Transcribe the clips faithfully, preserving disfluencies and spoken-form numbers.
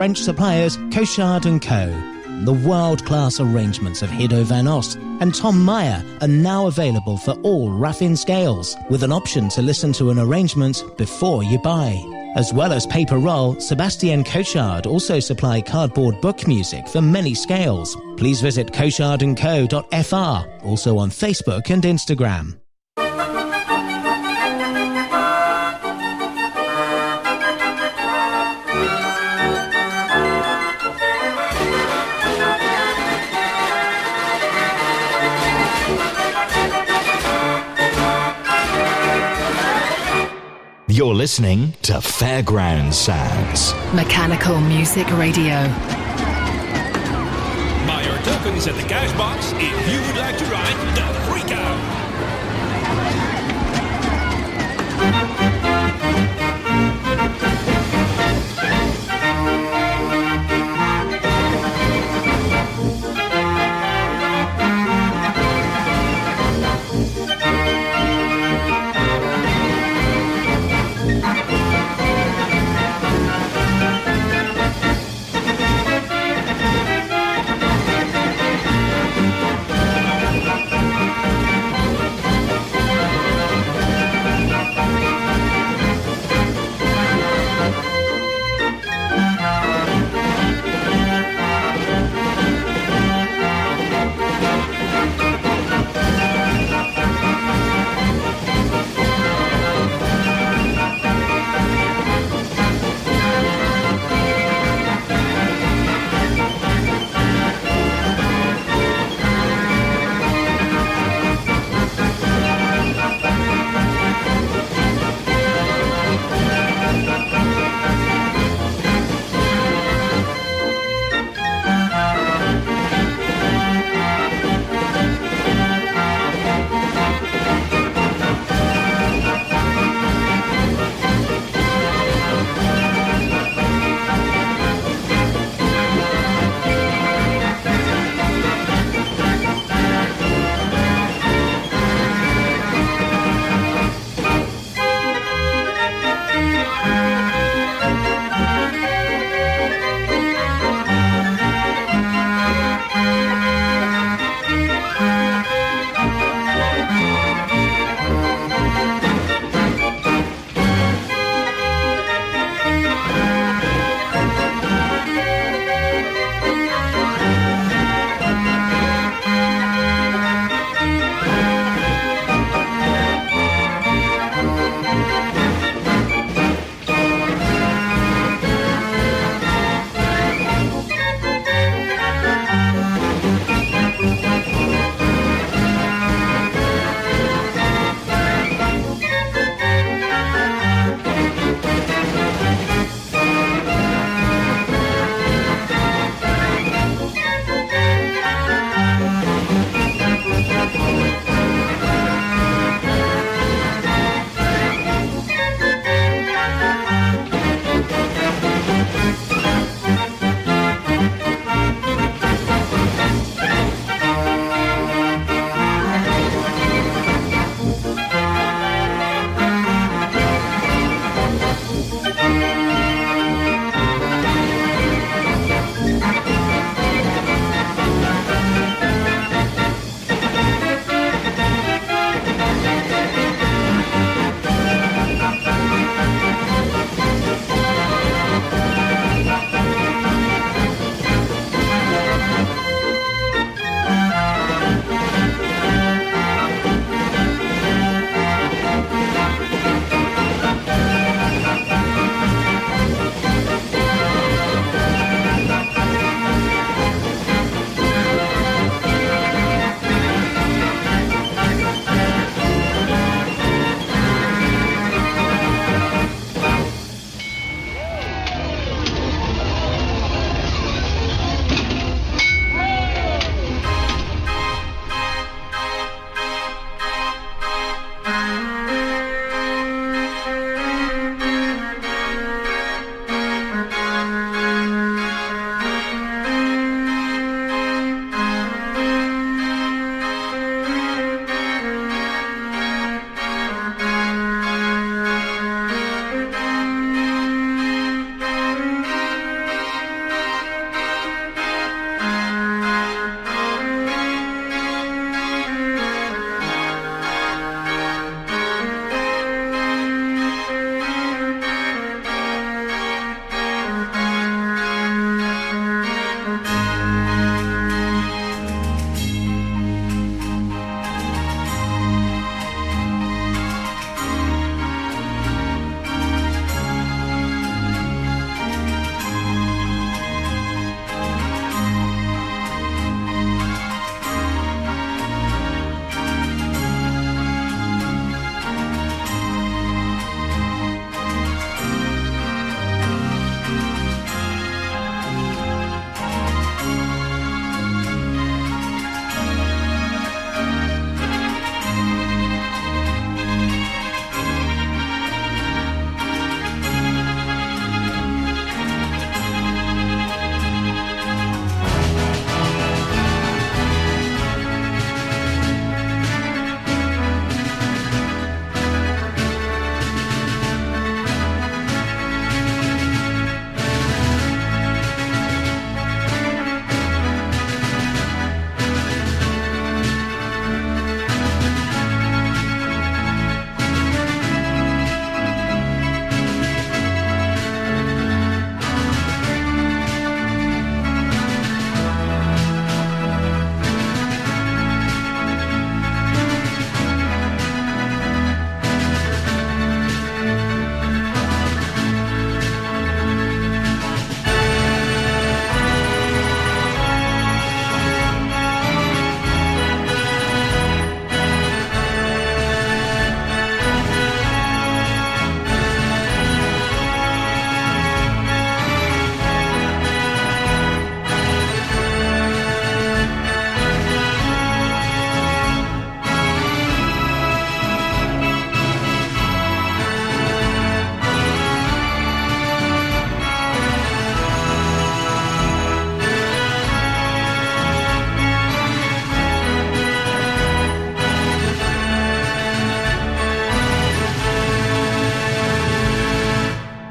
French suppliers Cochard and Co. The world-class arrangements of Hido van Oost and Tom Meyer are now available for all Raffin scales, with an option to listen to an arrangement before you buy. As well as paper roll, Sebastien Cochard also supply cardboard book music for many scales. Please visit cochard and co dot f r, also on Facebook and Instagram. You're listening to Fairground Sounds. Mechanical Music Radio. Meyer Duncan is at the cash box if you would like to ride the freak out.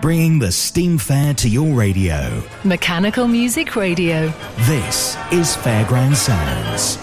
bringing the steam fair to your radio. Mechanical Music Radio. This is Fairground Sounds.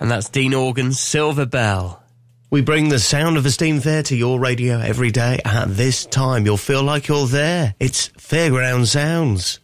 and that's Dean Organ's Silver Bell. We bring the sound of a steam fair to your radio every day at this time. You'll feel like you're there. It's Fairground Sounds.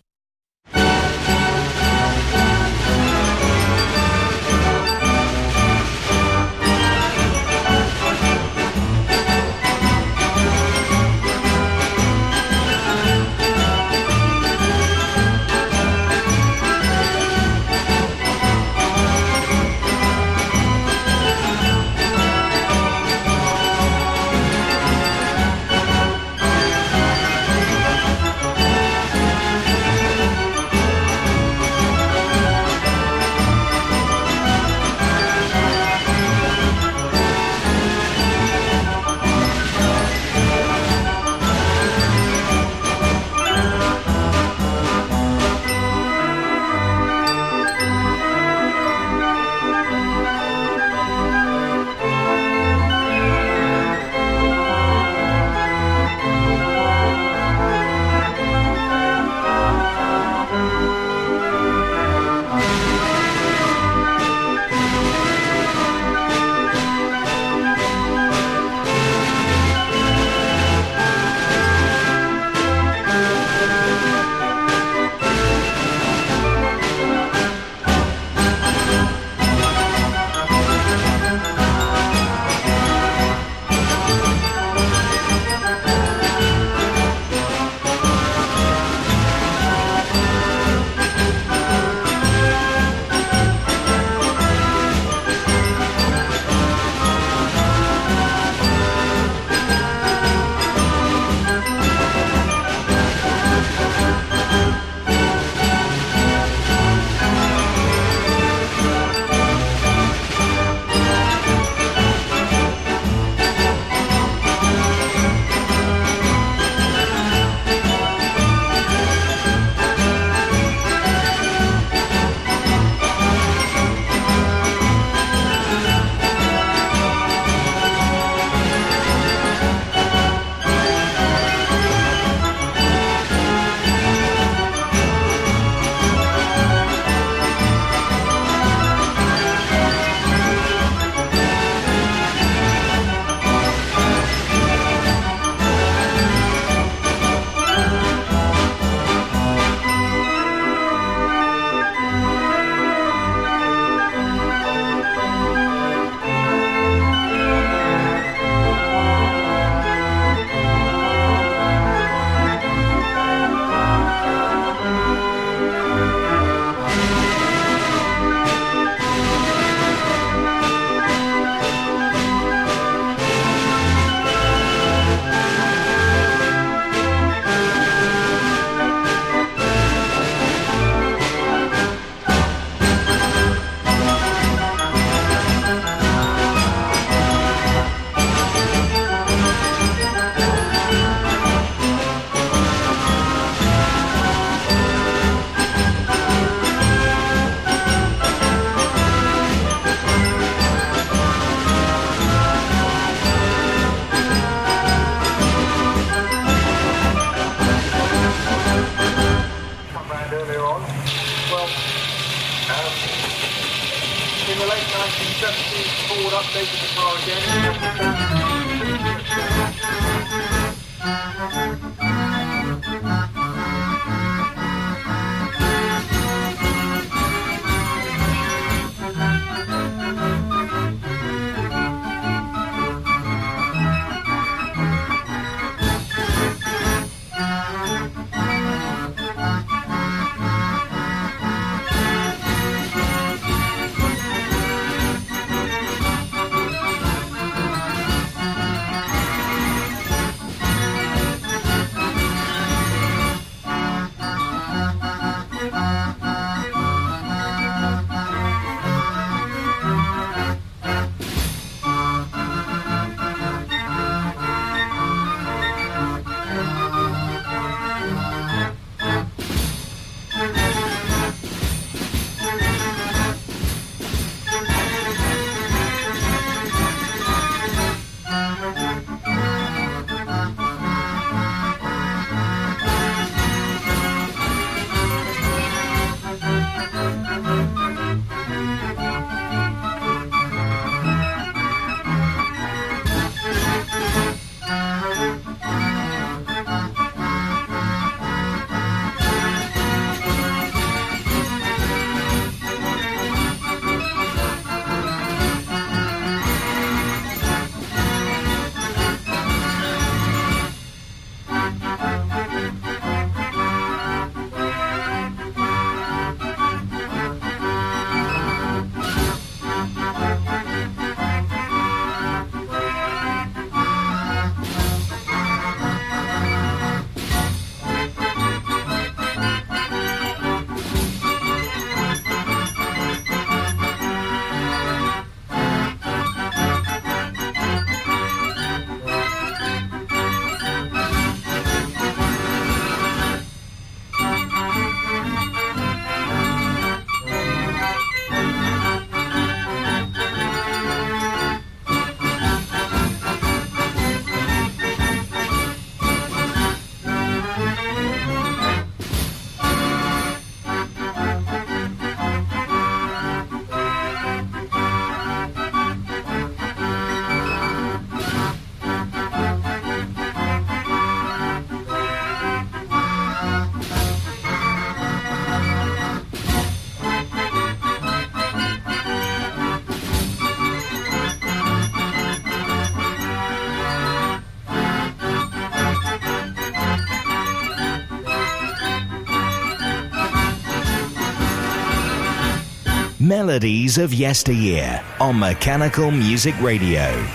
Melodies of Yesteryear on Mechanical Music Radio.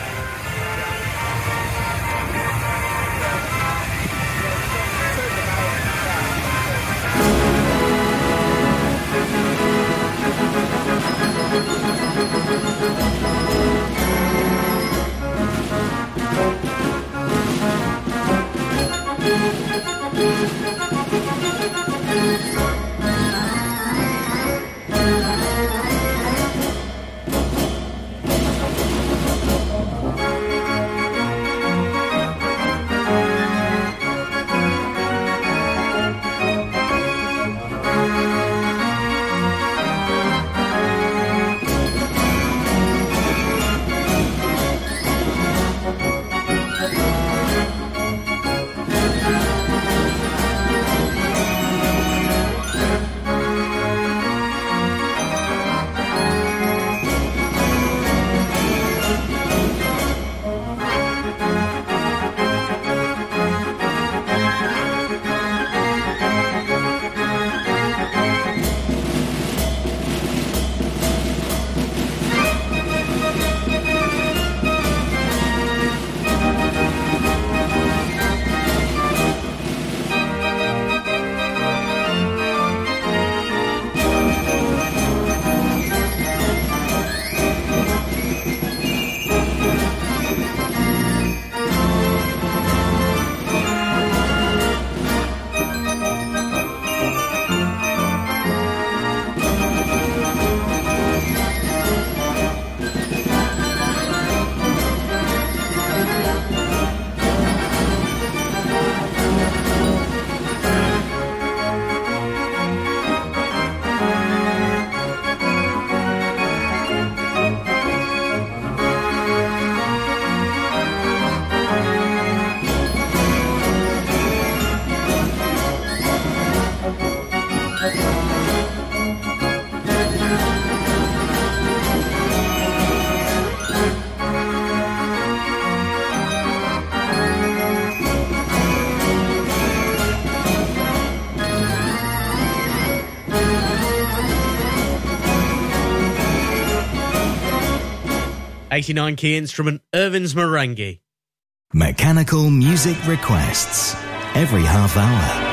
eighty-nine key instrument, Irvin's Marenghi. Mechanical music requests every half hour.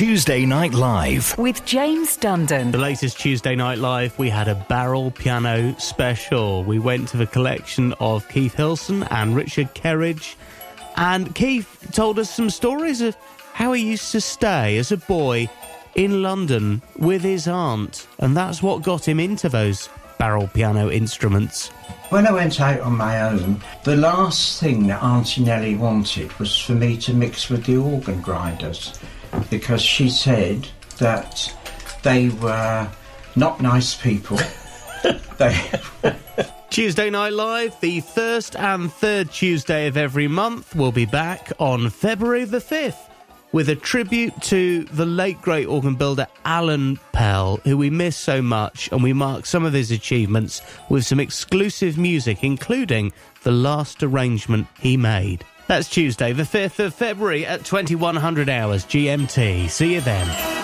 Tuesday Night Live with James Dundon. The latest Tuesday Night Live, we had a barrel piano special. We went to the collection of Keith Hilson and Richard Kerridge, and Keith told us some stories of how he used to stay as a boy in London with his aunt, and that's what got him into those barrel piano instruments. When I went out on my own, the last thing that Auntie Nellie wanted was for me to mix with the organ grinders, because she said that they were not nice people. they... Tuesday Night Live, the first and third Tuesday of every month. We'll be back on February the fifth with a tribute to the late great organ builder Alan Pell, who we miss so much, and we mark some of his achievements with some exclusive music, including the last arrangement he made. That's Tuesday, the fifth of February at twenty-one hundred hours G M T. See you then.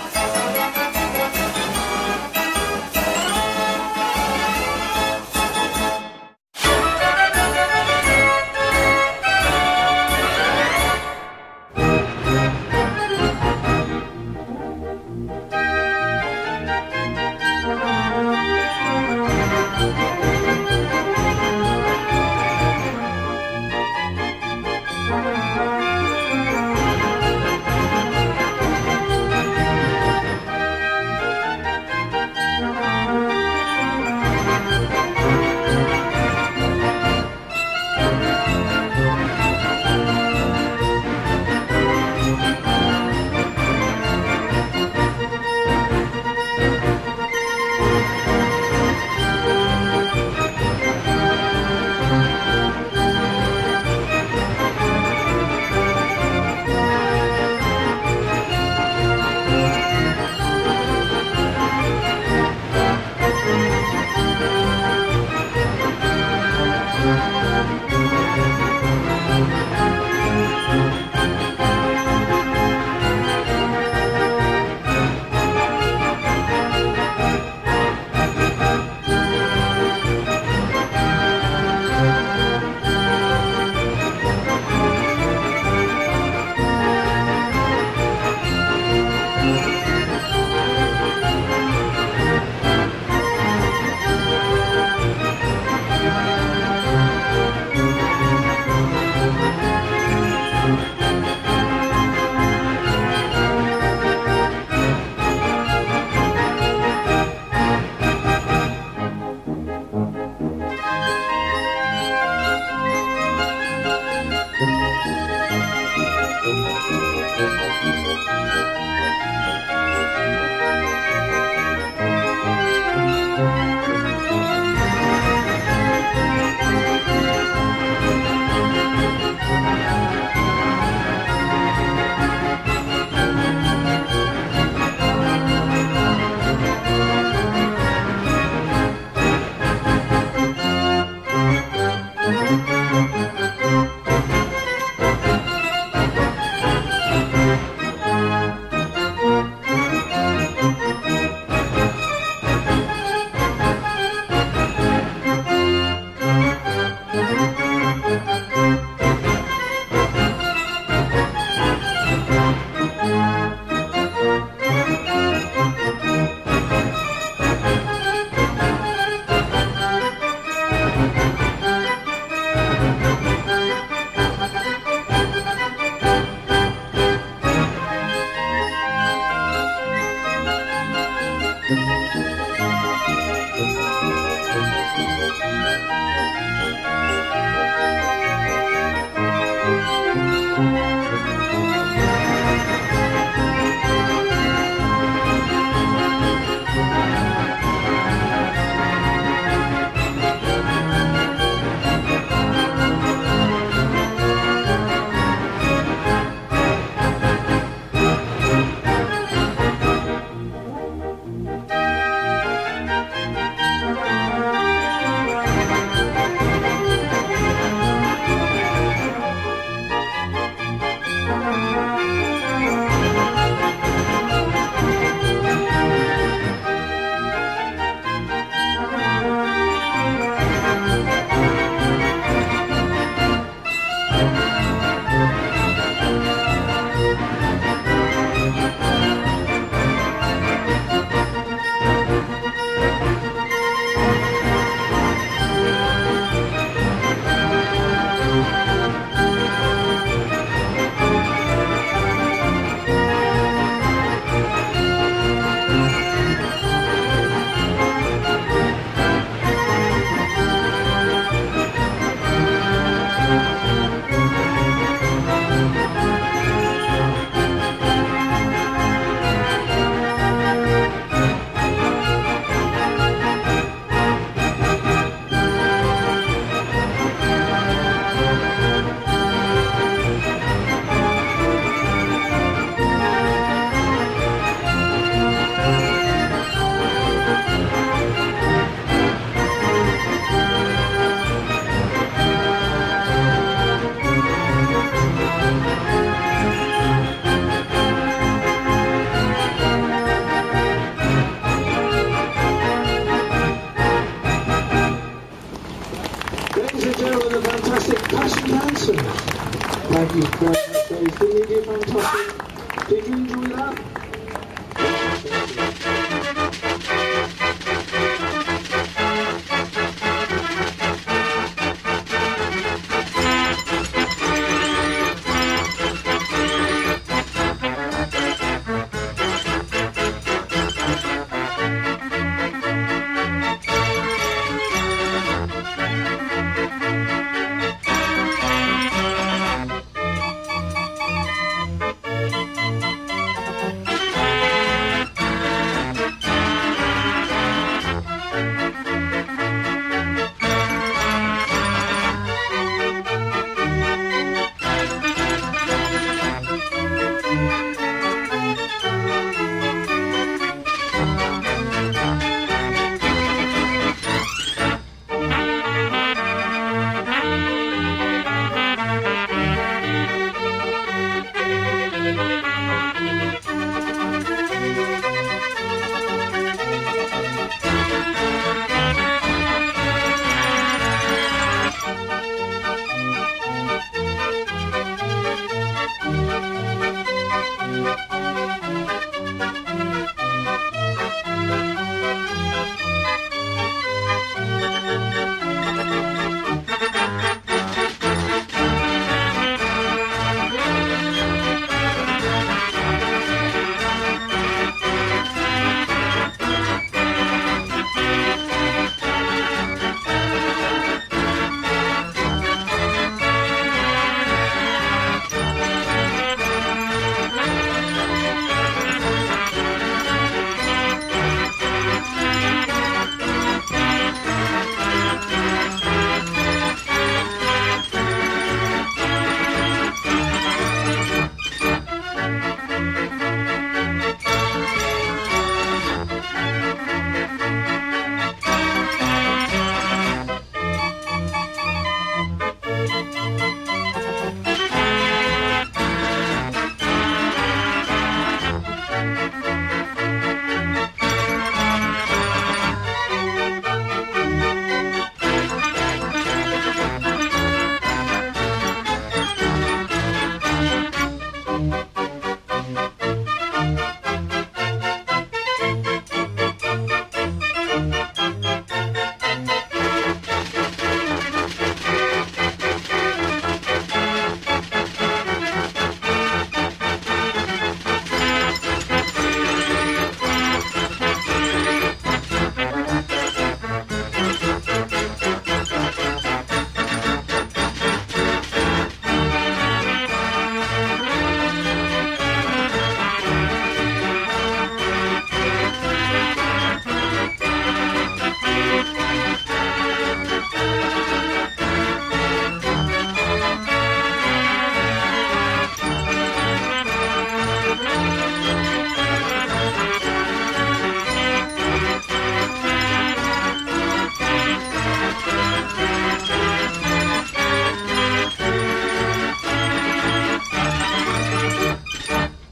Thank you very much, ladies. Did you do fantastic? Did you enjoy that?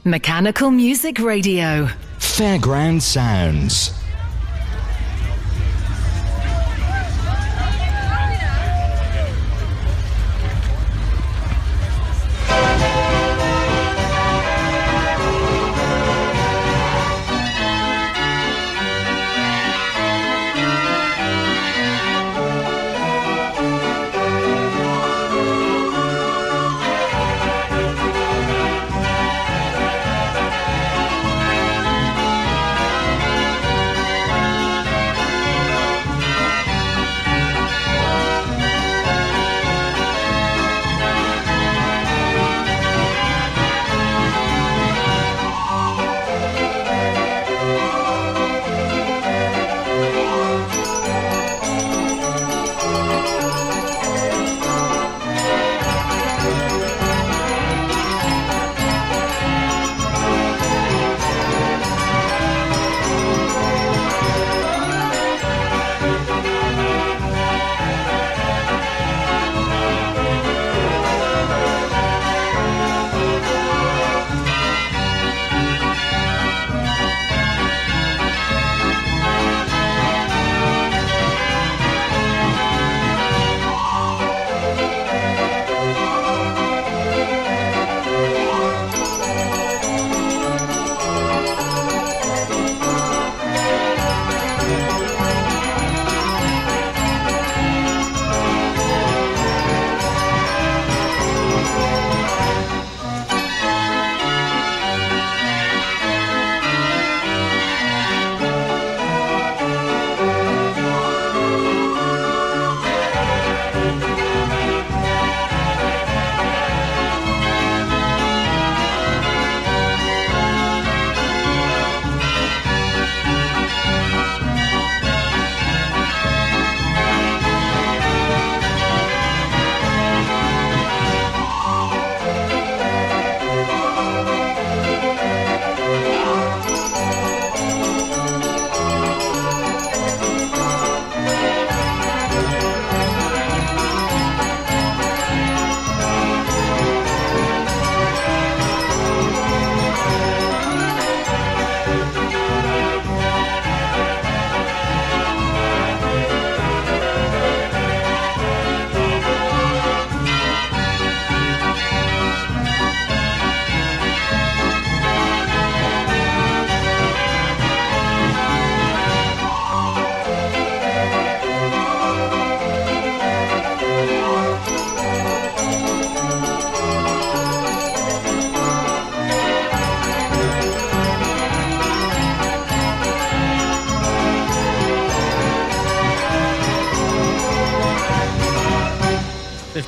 Mechanical Music Radio. Fairground Sounds.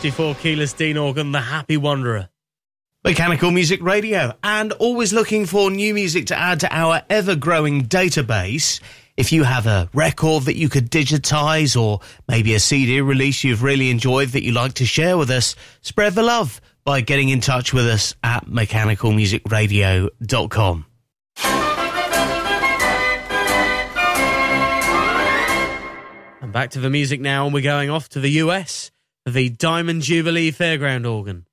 fifty-four keyless Dean Organ, the Happy Wanderer. Mechanical Music Radio, and always looking for new music to add to our ever-growing database. If you have a record that you could digitise, or maybe a C D release you've really enjoyed that you like to share with us, spread the love by getting in touch with us at mechanical music radio dot com. And back to the music now, and we're going off to the U S for the Diamond Jubilee Fairground Organ.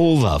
all the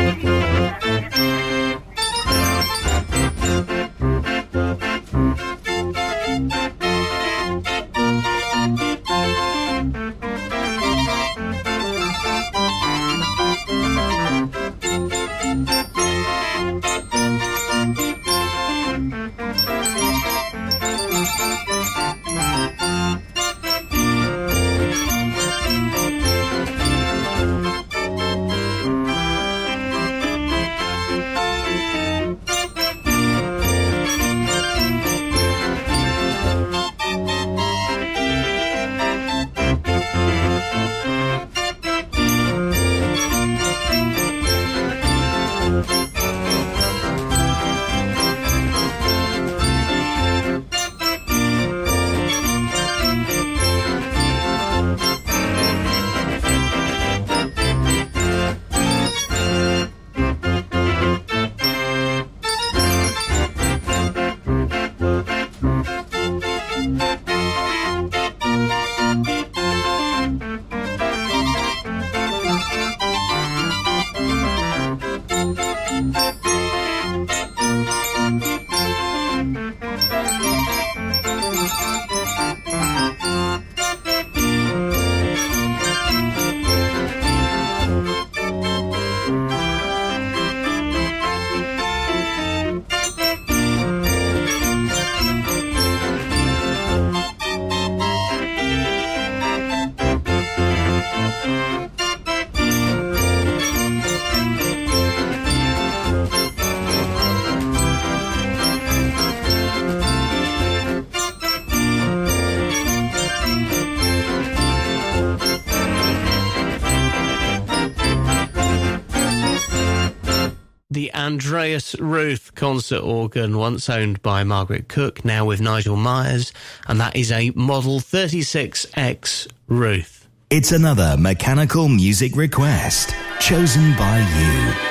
Andreas Ruth concert organ, once owned by Margaret Cook, now with Nigel Myers, and that is a Model thirty-six X Ruth. It's another mechanical music request chosen by you.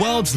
World's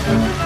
We'll be right back.